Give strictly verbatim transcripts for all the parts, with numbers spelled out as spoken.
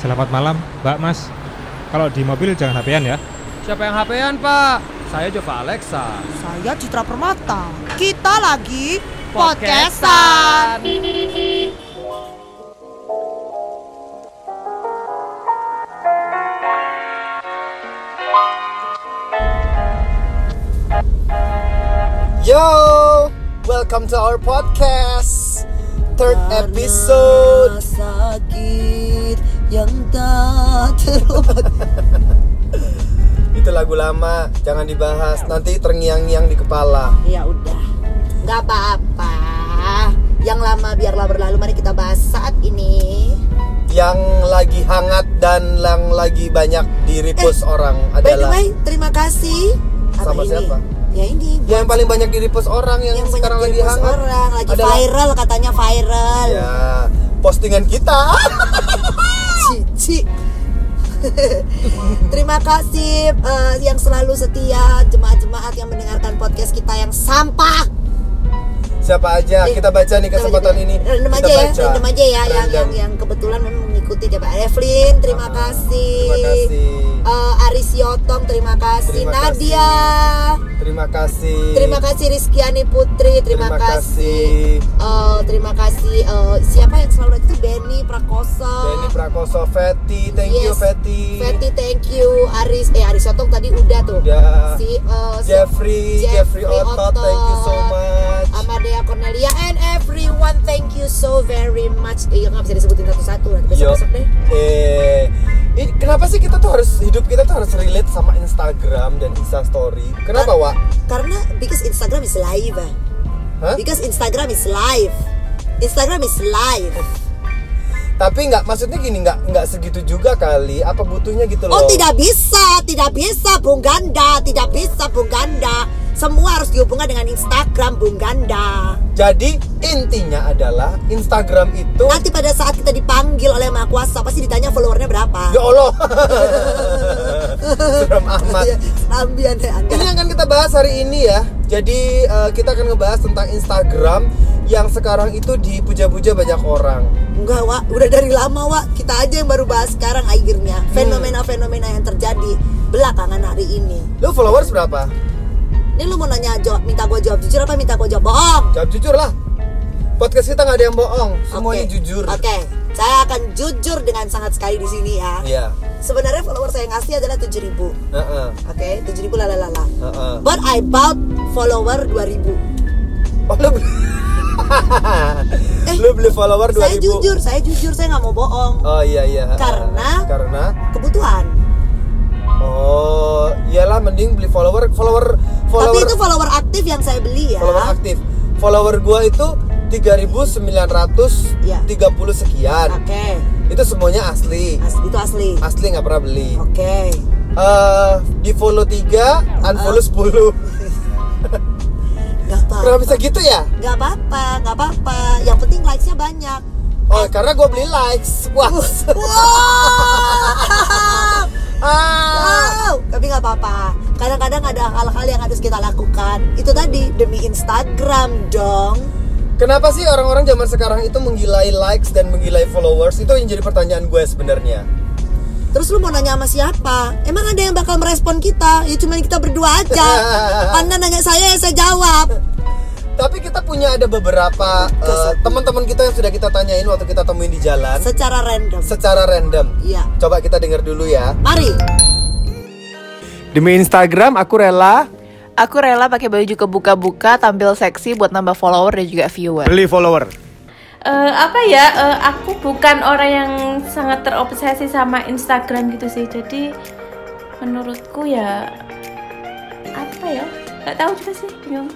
Selamat malam, Mbak, Mas. Kalau di mobil jangan H P-an ya. Siapa yang H P-an, Pak? Saya coba Alexa. Saya Citra Permata. Kita lagi podcastan. Yo, welcome to our podcast. Third episode. Yang tak terlupakan. Itu lagu lama, jangan dibahas. Nanti terngiang-ngiang di kepala. Ya udah, nggak apa-apa. Yang lama biarlah berlalu. Mari kita bahas saat ini. Yang lagi hangat dan yang lagi banyak di-repost eh, orang adalah. By the way, terima kasih. Apa sama ini? Siapa? Ya ini. Yang paling banyak di-repost orang yang, yang sekarang lagi hangat. Orang lagi adalah viral, katanya viral. Ya, postingan kita. Cici. Terima kasih uh, yang selalu setia jemaat-jemaat yang mendengarkan podcast kita yang sampah. Siapa aja? Eh, kita baca nih kesempatan ini. Random aja ya, random aja ya yang, yang yang kebetulan memang mengikuti Jemaat Reflin. Terima kasih. Terima kasih. Uh, Aris Yotong, terima kasih. Terima Nadia. Kasih. Terima kasih. Terima kasih Rizkyani Putri. Terima, terima kasih. kasih. Uh, terima kasih uh, siapa yang selalu itu Benny Prakoso. Benny Prakoso, Fetty, thank yes. you Fetty. Fetty, thank you. Aris eh Aris Yotong tadi udah tuh. Udah. Si, uh, si Jeffrey, Jeffrey Otot, thank you so much. Ade Cornelia and everyone, thank you so very much. Eh, nggak bisa disebutin satu-satu nanti besok-besok deh. Eh. Ini kenapa sih kita tuh harus hidup kita tuh harus relate sama Instagram dan Insta Story? Kenapa, Wak? Karena because Instagram is live. Hah? Because Instagram is live. Instagram is live. Tapi nggak, maksudnya gini, nggak nggak segitu juga kali. Apa butuhnya gitu loh? Oh, tidak bisa, tidak bisa, Bung Ganda, tidak bisa, Bung Ganda. Semua harus dihubungkan dengan Instagram, Bung Ganda. Jadi intinya adalah Instagram itu nanti pada saat kita dipanggil oleh Maha Kuasa pasti ditanya followernya berapa. Ya Allah. Serem amat. Ini yang akan kita bahas hari ini ya. Jadi uh, kita akan ngebahas tentang Instagram yang sekarang itu dipuja-puja banyak orang. Enggak, Wak, udah dari lama, Wak. Kita aja yang baru bahas sekarang akhirnya. Fenomena-fenomena yang terjadi belakangan hari ini. Lu followers berapa? Ini lu mau nanya jawab, minta gue jawab jujur apa minta gue jawab bohong? Jawab jujur lah. Podcast kita nggak ada yang bohong, semuanya okay. Jujur. Oke, okay. Saya akan jujur dengan sangat sekali di sini ya. Iya. Yeah. Sebenarnya follower saya yang asli adalah tujuh ribu. Uh-uh. Oke, okay, tujuh ribu lalalala. Uh-uh. But I bought follower dua ribu. Oh, lu beli? eh, lu beli follower dua ribu? Saya jujur, saya jujur, saya nggak mau bohong. Oh iya iya. Karena? Karena? Kebutuhan. Oh, iyalah mending beli follower, follower, follower. Tapi itu follower aktif yang saya beli ya. Follower aktif. Follower gua itu tiga ribu sembilan ratus tiga puluh ya. Sekian. Oke. Okay. Itu semuanya asli. Asli itu asli. Asli enggak pernah beli. Oke. Okay. Uh, di follow tiga, unfollow uh. sepuluh. Enggak apa-apa. Kenapa bisa gitu ya? Enggak apa-apa, enggak apa-apa. Yang penting likes-nya banyak. Oh, karena gua beli likes. Wah. Wow. Ah, wow, tapi nggak apa-apa. Kadang-kadang ada hal-hal yang harus kita lakukan. Itu tadi demi Instagram dong. Kenapa sih orang-orang zaman sekarang itu menggilai likes dan menggilai followers? Itu yang jadi pertanyaan gue sebenarnya. Terus lu mau nanya sama siapa? Emang ada yang bakal merespon kita? Ya cuma kita berdua aja. Anda nanya saya, saya jawab. Tapi kita punya ada beberapa uh, teman-teman kita yang sudah kita tanyain waktu kita temuin di jalan. Secara random. Secara random. Iya. Coba kita dengar dulu ya. Mari. Demi Instagram, aku rela. Aku rela pakai baju kebuka-buka, tampil seksi buat nambah follower dan juga viewer. Beli follower. Uh, apa ya? Uh, aku bukan orang yang sangat terobsesi sama Instagram gitu sih. Jadi menurutku ya apa ya? Gak tahu juga sih. Bingung.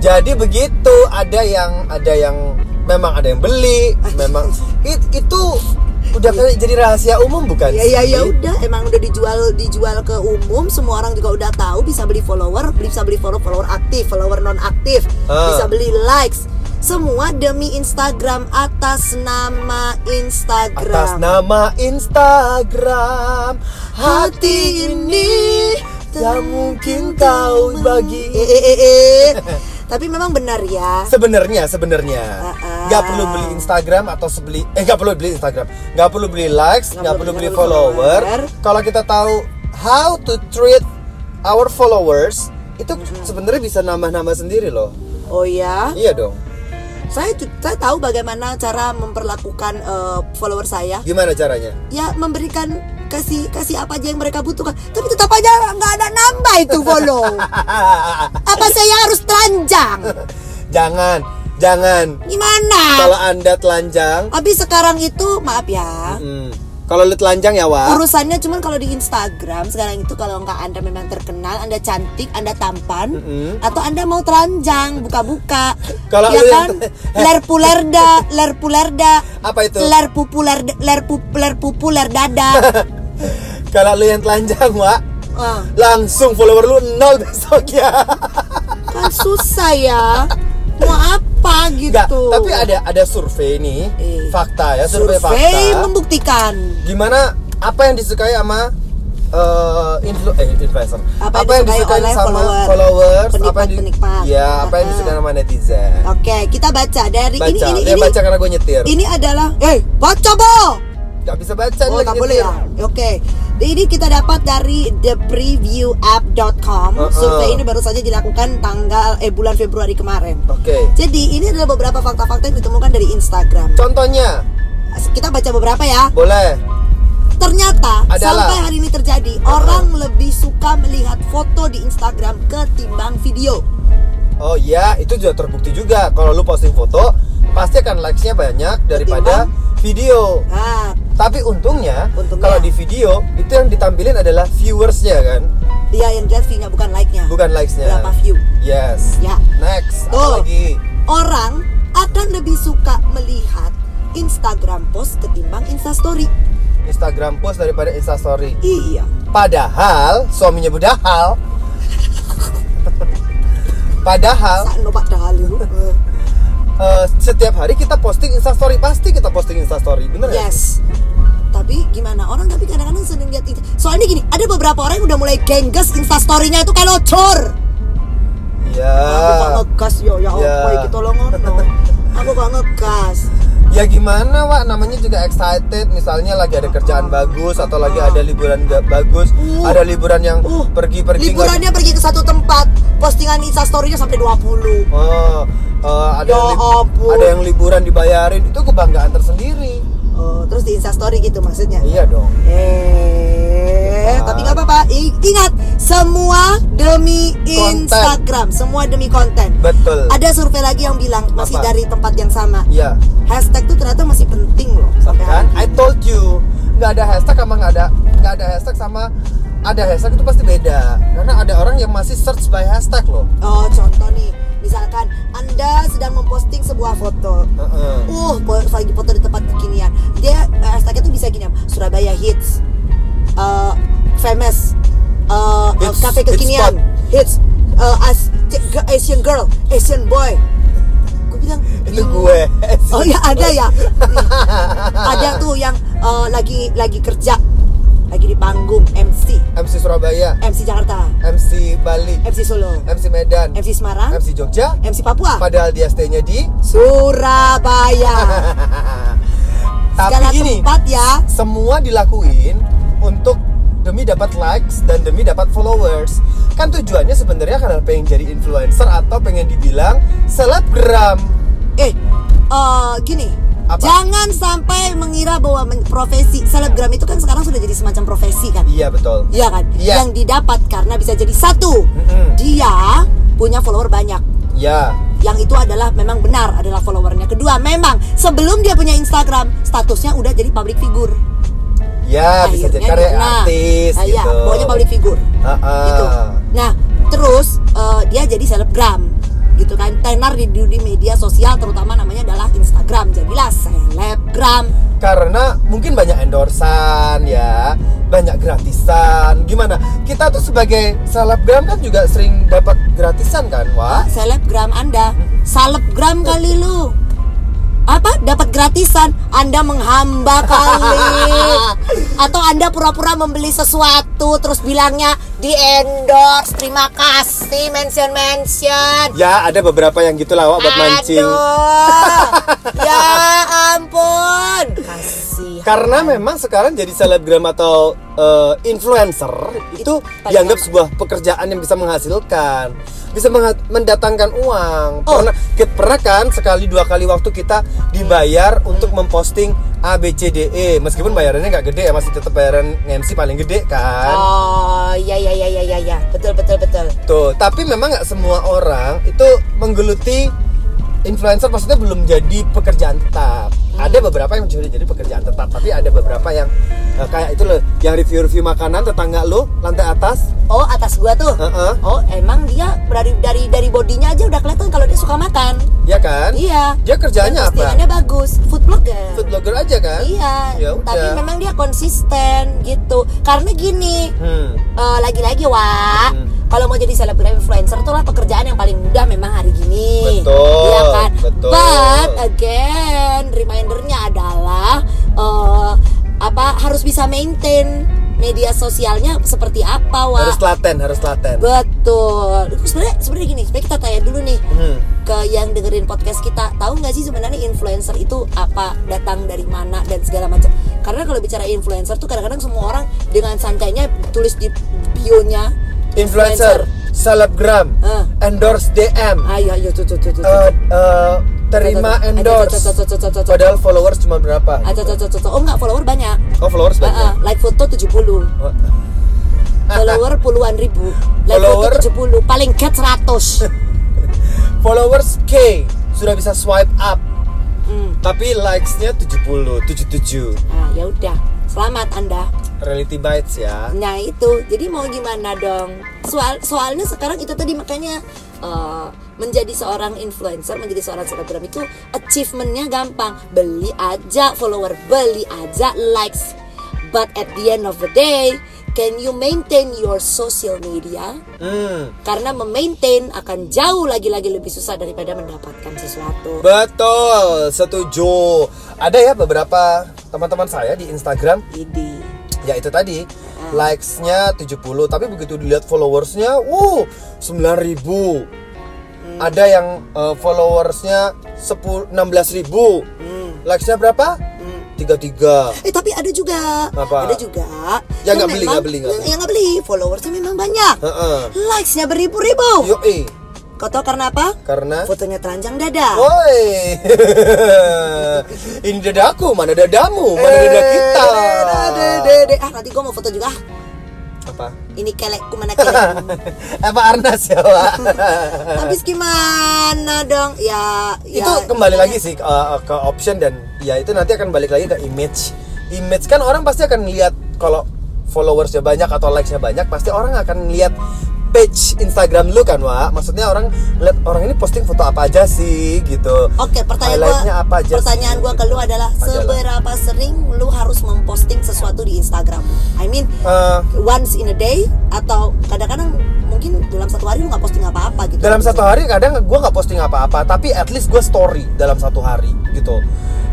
Jadi begitu, ada yang ada yang memang ada yang beli, memang it, itu udah jadi rahasia umum bukan? Ya ya ya udah, emang udah dijual dijual ke umum, semua orang juga udah tahu bisa beli follower, bisa beli follow follower aktif, follower non aktif, uh. bisa beli likes, semua demi Instagram atas nama Instagram. Atas nama Instagram, hati ini tak mungkin kau bagi. E, e, e, e. Tapi memang benar ya. Sebenarnya, sebenarnya. Uh-uh. Gak perlu beli Instagram atau sebeli eh gak perlu beli Instagram, gak perlu beli likes, gak, gak perlu beli, beli follower. Kalau kita tahu how to treat our followers, itu mm-hmm. sebenarnya bisa nambah-nambah sendiri loh. Oh ya? Iya dong. Saya saya tahu bagaimana cara memperlakukan uh, follower saya. Gimana caranya? Ya memberikan kasih kasih apa aja yang mereka butuhkan. Tapi tetap aja nggak ada nambah itu follow. Apa saya harus telanjang? Jangan, jangan. Gimana? Kalau Anda telanjang. Habis sekarang itu maaf ya. Mm-hmm. Kalau lu telanjang ya Wak, urusannya cuman kalau di Instagram sekarang itu kalau nggak Anda memang terkenal, Anda cantik, Anda tampan, mm-hmm. atau Anda mau telanjang buka-buka, kalau ya kan yang... lerpulerda, lerpulerda, apa itu? Lerpupulerda, lerpupuler dada. Kalau lu yang telanjang Wak, uh. langsung follower lu nol besok ya. Kan susah ya. Mau apa gitu. Nggak, tapi ada ada survei nih, eh, fakta ya, survei, survei fakta membuktikan gimana apa yang disukai sama uh, influ, eh, influencer, apa, apa yang disukai, yang disukai sama follower, followers, penikmat, apa yang penikmat. Ya, apa yang disukai sama netizen. Oke, okay, kita baca dari baca. ini ini Dia ini. Baca karena gue nyetir. Ini adalah, eh, baca Bo. Gak bisa baca oh, lagi nyetir. Ya. Oke. Okay. Ini kita dapat dari the preview app dot com. Uh-uh. Survei ini baru saja dilakukan tanggal eh bulan Februari kemarin. Oke. Okay. Jadi ini adalah beberapa fakta-fakta yang ditemukan dari Instagram. Contohnya, kita baca beberapa ya. Boleh. Ternyata adalah, sampai hari ini terjadi, uh-uh. orang lebih suka melihat foto di Instagram ketimbang video. Oh iya, itu juga terbukti juga. Kalau lu posting foto, pasti akan likes-nya banyak daripada ketimbang video. Ah. Tapi untungnya, untungnya. kalau di video itu yang ditampilin adalah viewers-nya kan? Iya, yang dilihat view-nya bukan like-nya. Bukan likes-nya. Berapa view? Yes. Ya. Next. Tuh. Apa lagi? Orang akan lebih suka melihat Instagram post ketimbang Instastory. Instagram post daripada Instastory. Iya. Padahal suaminya bedahal. Padahal. Sakno padahal lu. Uh, setiap hari kita posting Instastory, pasti kita posting Instastory, bener ya? Yes. Tapi gimana orang tapi kadang-kadang sering lihat Insta. Soalnya gini, ada beberapa orang yang udah mulai gengges Instastory-nya itu kayak locor. Ya. Aku gak ngegas yo, ya apa iki tolongono. Aku gak ngegas. Ya gimana Wak, namanya juga excited. Misalnya lagi ada kerjaan uh, bagus atau uh, lagi ada liburan gak bagus, uh, ada liburan yang uh, pergi-pergi. Liburannya gak... pergi ke satu tempat, postingan Instastory-nya sampai dua puluh. Oh, uh, ada yang li- ada yang liburan dibayarin, itu kebanggaan tersendiri. Oh, terus di Instastory gitu maksudnya? Iya dong. Eh, nah. Tapi gak apa-apa. Ingat, semua demi konten. Instagram, semua demi konten. Betul. Ada survei lagi yang bilang masih apa? Dari tempat yang sama. Iya. Hashtag itu ternyata masih penting loh sampai kan? I told you, nggak ada hashtag sama nggak ada nggak ada hashtag sama ada hashtag itu pasti beda, karena ada orang yang masih search by hashtag loh. Oh contoh nih, misalkan Anda sedang memposting sebuah foto, uh-uh. uh lagi foto di tempat kekinian, dia hashtagnya tuh bisa gini, Surabaya hits, uh, famous, uh, hits, cafe kekinian, hits, uh, as, Asian girl, Asian boy. Bilang, itu gue. Oh ya ada ya. Ada tuh yang uh, lagi lagi kerja, lagi di panggung, M C. M C Surabaya. M C Jakarta. M C Bali. M C Solo. M C Medan. M C Semarang. M C Jogja. M C Papua. Padahal dia stay-nya di Surabaya. Tapi segala gini, tempat ya. Semua dilakuin untuk demi dapat likes dan demi dapat followers. Kan tujuannya sebenarnya karena pengen jadi influencer atau pengen dibilang selebgram. Eh, uh, gini. Apa? Jangan sampai mengira bahwa men- profesi selebgram itu kan sekarang sudah jadi semacam profesi kan? Iya betul. Iya kan? Iya. Yang didapat karena bisa jadi satu, mm-hmm. dia punya follower banyak. Iya. Yang itu adalah memang benar adalah followernya. Kedua, memang sebelum dia punya Instagram, statusnya udah jadi public figure. Ya, akhirnya bisa jadi karya artis nah, gitu. Iya, pokoknya public figure. Uh-uh. Gitu. Nah, terus uh, dia jadi selebgram, gitu kan? Tenar di dunia media sosial, terutama namanya adalah Instagram. Jadilah selebgram. Karena mungkin banyak endorsan, ya, banyak gratisan. Gimana? Kita tuh sebagai selebgram kan juga sering dapat gratisan kan, Wak? Selebgram Anda, selebgram kali lu. apa dapat gratisan, Anda menghamba kali, atau Anda pura-pura membeli sesuatu terus bilangnya di endorse, terima kasih, mention mention. Ya ada beberapa yang gitulah awak buat mancing. Ya ampun. Kasih. Karena memang sekarang jadi selebgram atau uh, influencer itu dianggap apa? Sebuah pekerjaan yang bisa menghasilkan, bisa mendatangkan uang. Oh. Pernah, pernah kan sekali dua kali waktu kita dibayar hmm. untuk memposting A B C D E, meskipun bayarannya nggak gede ya, masih tetap bayaran M C paling gede kan. Oh iya iya iya iya iya betul betul betul. Tuh tapi memang nggak semua orang itu menggeluti influencer, maksudnya belum jadi pekerjaan tetap. Hmm. Ada beberapa yang sudah jadi pekerjaan tetap, tapi ada beberapa yang uh, kayak itu loh, yang review-review makanan tetangga lo, lantai atas. Oh, atas gua tuh. Uh-uh. Oh, emang dia dari dari dari bodinya aja udah kelihatan kalau dia suka makan. Iya kan? Iya. Dia kerjanya apa? Postingannya bagus, food blogger. Food blogger aja kan? Iya. Ya udah. Tapi memang dia konsisten gitu. Karena gini, hmm. uh, lagi-lagi wah. Hmm. Kalau mau jadi selebgram influencer itulah pekerjaan yang paling mudah memang hari gini. Betul. Iya kan? Betul. But again, remindernya adalah uh, apa harus bisa maintain media sosialnya seperti apa, Wak? Harus telaten, harus telaten. Betul. Sebenarnya sebenarnya gini, sebenarnya kita tanya dulu nih hmm. ke yang dengerin podcast kita, tahu nggak sih sebenarnya influencer itu apa, datang dari mana dan segala macam. Karena kalau bicara influencer tuh kadang-kadang semua orang dengan santainya tulis di bio-nya influencer, selebgram, uh. endorse D M. Ayo, ayo, tuh, tuh, tuh, tuh. Uh, uh, terima endorse. Padahal followers cuma berapa? Ayo, tuh, tuh, tuh, tuh. Oh enggak, follower banyak. Oh, followers banyak. Uh, uh, like foto tujuh puluh. Oh. Follower puluhan ribu. Like follower... foto tujuh puluh, paling cat seratus. Followers K sudah bisa swipe up. Mm. Tapi likes-nya tujuh puluh, tujuh puluh tujuh. Ah, ya udah. Selamat Anda. Reality bites ya. Nah itu, jadi mau gimana dong? Soal soalnya sekarang itu tadi makanya uh, menjadi seorang influencer, menjadi seorang selebgram itu achievementnya gampang, beli aja follower, beli aja likes. But at the end of the day, can you maintain your social media? Hmm. Karena memaintain akan jauh lagi-lagi lebih susah daripada mendapatkan sesuatu. Betul, setuju. Ada ya beberapa teman-teman saya di Instagram. Idi. Ya itu tadi, hmm. likes-nya tujuh puluh, tapi begitu dilihat followers-nya, wuh, sembilan ribu. Hmm. Ada yang uh, followers-nya sepuluh, enam belas ribu. Hmm. Likes-nya berapa? tiga tiga. Eh tapi ada juga, apa? Ada juga yang nggak beli, nggak beli, nggak beli. Yang nggak beli, followersnya memang banyak, uh-uh. likesnya beribu-ribu. Yoi. Kau tahu karena apa? Karena fotonya telanjang dada. Woi, ini dadaku, mana dadamu, mana dada kita. Ah nanti gue mau foto juga. Apa? Ini kelekku mana kelekku? Apa Arnas ya, Wak? Habis gimana dong? Ya, itu ya, kembali gimana? Lagi sih uh, ke option dan ya itu nanti akan balik lagi ke image. Image kan orang pasti akan lihat kalau followersnya banyak atau likesnya banyak, pasti orang akan lihat page Instagram lu kan, Wak. Maksudnya orang lihat orang ini posting foto apa aja sih gitu. Oke, pertanyaan gua, apa aja pertanyaan sih, gua ke lu adalah ajalah. Seberapa sering lu harus memposting sesuatu di Instagram? I mean, uh, once in a day atau kadang-kadang mungkin dalam satu hari lu enggak posting apa-apa gitu. Dalam satu hari kadang gua enggak posting apa-apa, tapi at least gua story dalam satu hari gitu.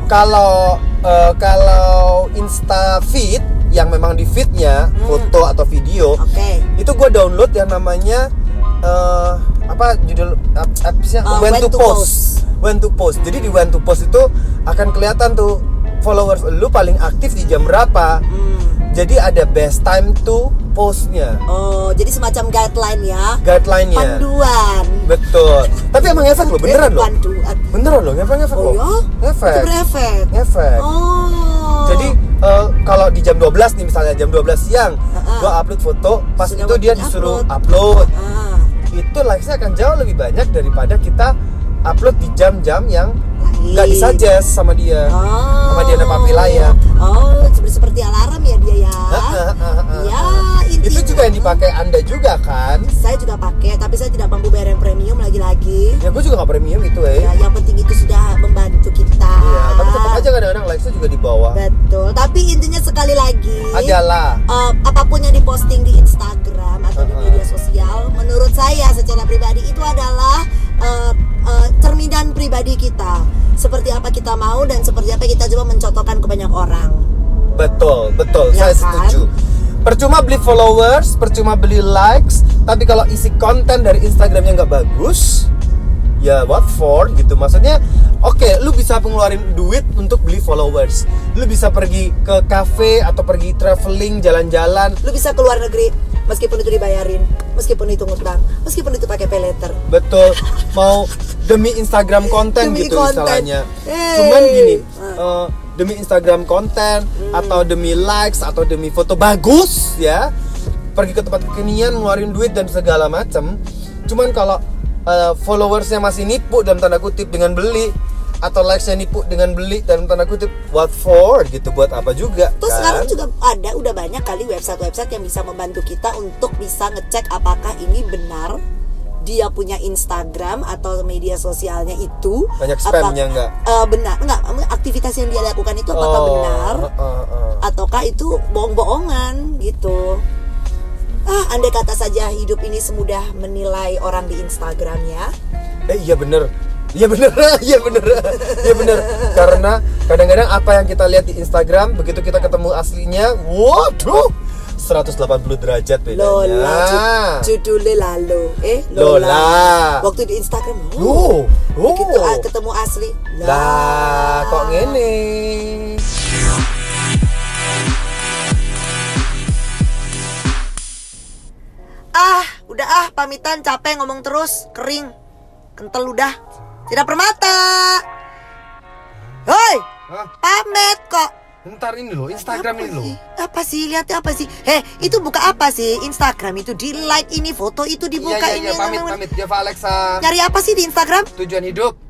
Kalau uh, kalau Insta feed yang memang di feednya hmm. foto atau video, okay. itu gue download yang namanya uh, apa judul apps-nya uh, when, when to, to post. post, when to post. Jadi di when to post itu akan kelihatan tuh followers lu paling aktif di jam berapa. Hmm. Jadi ada best time to postnya. Oh, jadi semacam guideline ya? Guideline-nya. Panduan. Betul. Tapi emang efek lo, beneran lo? Panduan. Beneran lo, ngefek-ngefek lo? Oh ya? Ngefek. Berefek. Ngefek. Oh. Jadi uh, kalau di jam dua belas nih misalnya, jam dua belas siang, uh-uh. gua upload foto, pas sudah itu dia disuruh upload. upload. Uh-uh. Itu likes-nya akan jauh lebih banyak daripada kita upload di jam-jam yang nggak disuggest sama dia, oh, sama dia ada papi layak. Oh, seperti seperti alarm ya dia ya. Iya, itu juga yang dipakai Anda juga kan? Saya juga pakai, tapi saya tidak mampu bayar yang premium lagi-lagi. Ya, gue juga nggak premium itu, eh. Ya, yang penting itu sudah membantu kita. Iya, tapi tetap aja kadang-kadang likes-nya juga di bawah. Betul, tapi intinya sekali lagi. Ajalah. Uh, apapun yang diposting di Instagram atau di media sosial, menurut saya secara pribadi itu adalah uh, uh, cerminan pribadi kita, seperti apa kita mau dan seperti apa kita coba mencontohkan ke banyak orang. Betul, betul, ya, saya kan? setuju. Percuma beli followers, percuma beli likes, tapi kalau isi konten dari Instagramnya nggak bagus, ya what for gitu. Maksudnya, oke, okay, lu bisa pengeluarin duit untuk beli followers, lu bisa pergi ke cafe atau pergi traveling, jalan-jalan, lu bisa keluar negeri, meskipun itu dibayarin, meskipun itu ngutang, meskipun itu pakai peleter. Betul, mau demi Instagram konten demi gitu konten. Istilahnya. Hey. Cuman gini, uh, demi Instagram konten, hmm. atau demi likes, atau demi foto bagus ya, pergi ke tempat kekinian, ngeluarin duit dan segala macam. Cuman kalau uh, followersnya masih nipu dalam tanda kutip dengan beli, atau likesnya nipu dengan beli dalam tanda kutip, what for gitu, buat apa juga. Terus kan? Sekarang juga ada, udah banyak kali website-website yang bisa membantu kita untuk bisa ngecek apakah ini benar dia punya Instagram atau media sosialnya itu, banyak spamnya enggak? Uh, benar, enggak, aktivitas yang dia lakukan itu apakah oh, benar uh, uh, uh. ataukah itu bohong-bohongan gitu. Ah, andai kata saja hidup ini semudah menilai orang di Instagramnya. Eh iya benar. Iya bener, iya bener, iya bener. Karena kadang-kadang apa yang kita lihat di Instagram, begitu kita ketemu aslinya, waduh, seratus delapan puluh derajat bedanya. Lola, judulnya lalu, eh Lola. Lola. Waktu di Instagram, oh, oh. begitu ketemu asli, lah, lah kok ngene. Ah, udah ah, pamitan, capek ngomong terus, kering, kental udah. Citra Permata, hoi, pamit kok. Ntar ini loh, Instagram apa ini loh. Apa sih, lihatnya apa sih? Heh, itu buka apa sih? Instagram itu di like ini, foto itu dibuka ya, ya, ini. Iya, iya, pamit, pamit. Java Alexa. Nyari apa sih di Instagram? Tujuan hidup.